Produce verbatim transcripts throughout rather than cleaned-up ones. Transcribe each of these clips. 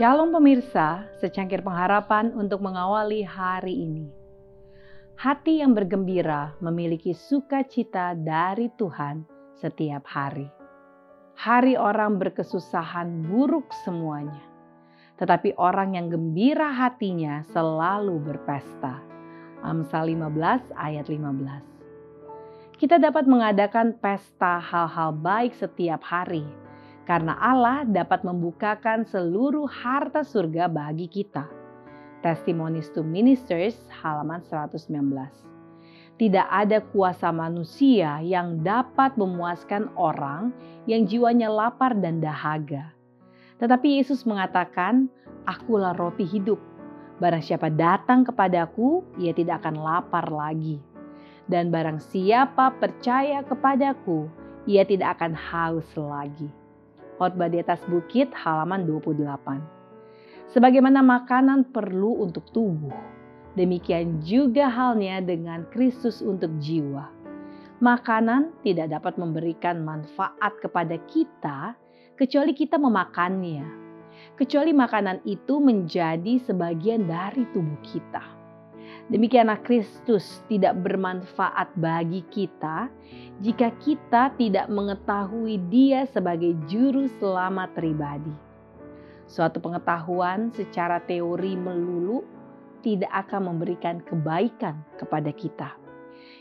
Shalom pemirsa, secangkir pengharapan untuk mengawali hari ini. Hati yang bergembira memiliki sukacita dari Tuhan setiap hari. Hari orang berkesusahan buruk semuanya, tetapi orang yang gembira hatinya selalu berpesta. Amsal lima belas ayat lima belas. Kita dapat mengadakan pesta hal-hal baik setiap hari, karena Allah dapat membukakan seluruh harta surga bagi kita. Testimonies to Ministers halaman seratus sembilan belas. Tidak ada kuasa manusia yang dapat memuaskan orang yang jiwanya lapar dan dahaga. Tetapi Yesus mengatakan, "Akulah roti hidup. Barang siapa datang kepadaku, ia tidak akan lapar lagi. Dan barang siapa percaya kepadaku, ia tidak akan haus lagi." Khotbah di atas bukit halaman dua puluh delapan. Sebagaimana makanan perlu untuk tubuh, demikian juga halnya dengan Kristus untuk jiwa. Makanan tidak dapat memberikan manfaat kepada kita kecuali kita memakannya, kecuali makanan itu menjadi sebagian dari tubuh kita. Demikianlah Kristus tidak bermanfaat bagi kita jika kita tidak mengetahui Dia sebagai juru selamat pribadi. Suatu pengetahuan secara teori melulu tidak akan memberikan kebaikan kepada kita.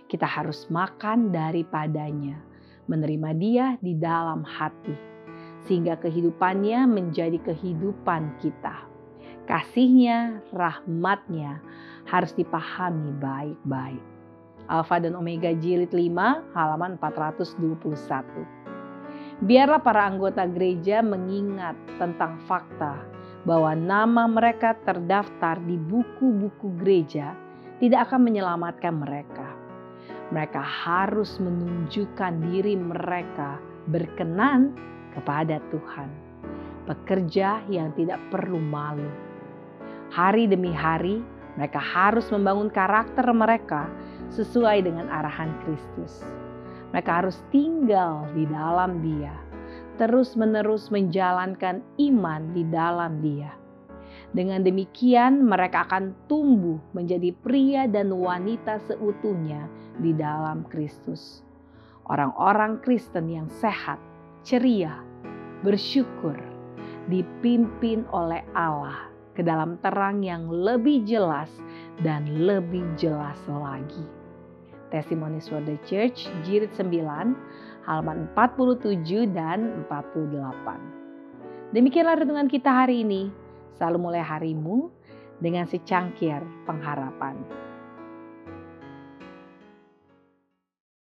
Kita harus makan daripadanya, menerima Dia di dalam hati, sehingga kehidupannya menjadi kehidupan kita. Kasihnya, rahmatnya harus dipahami baik-baik. Alfa dan Omega jilid lima halaman empat ratus dua puluh satu. Biarlah para anggota gereja mengingat tentang fakta bahwa nama mereka terdaftar di buku-buku gereja tidak akan menyelamatkan mereka. Mereka harus menunjukkan diri mereka berkenan kepada Tuhan, pekerja yang tidak perlu malu. Hari demi hari mereka harus membangun karakter mereka sesuai dengan arahan Kristus. Mereka harus tinggal di dalam Dia, terus-menerus menjalankan iman di dalam Dia. Dengan demikian mereka akan tumbuh menjadi pria dan wanita seutuhnya di dalam Kristus. Orang-orang Kristen yang sehat, ceria, bersyukur, dipimpin oleh Allah ke dalam terang yang lebih jelas dan lebih jelas lagi. Testimonies for the Church jilid sembilan halaman empat puluh tujuh dan empat puluh delapan. Demikianlah renungan kita hari ini. Selalu mulai harimu dengan secangkir pengharapan.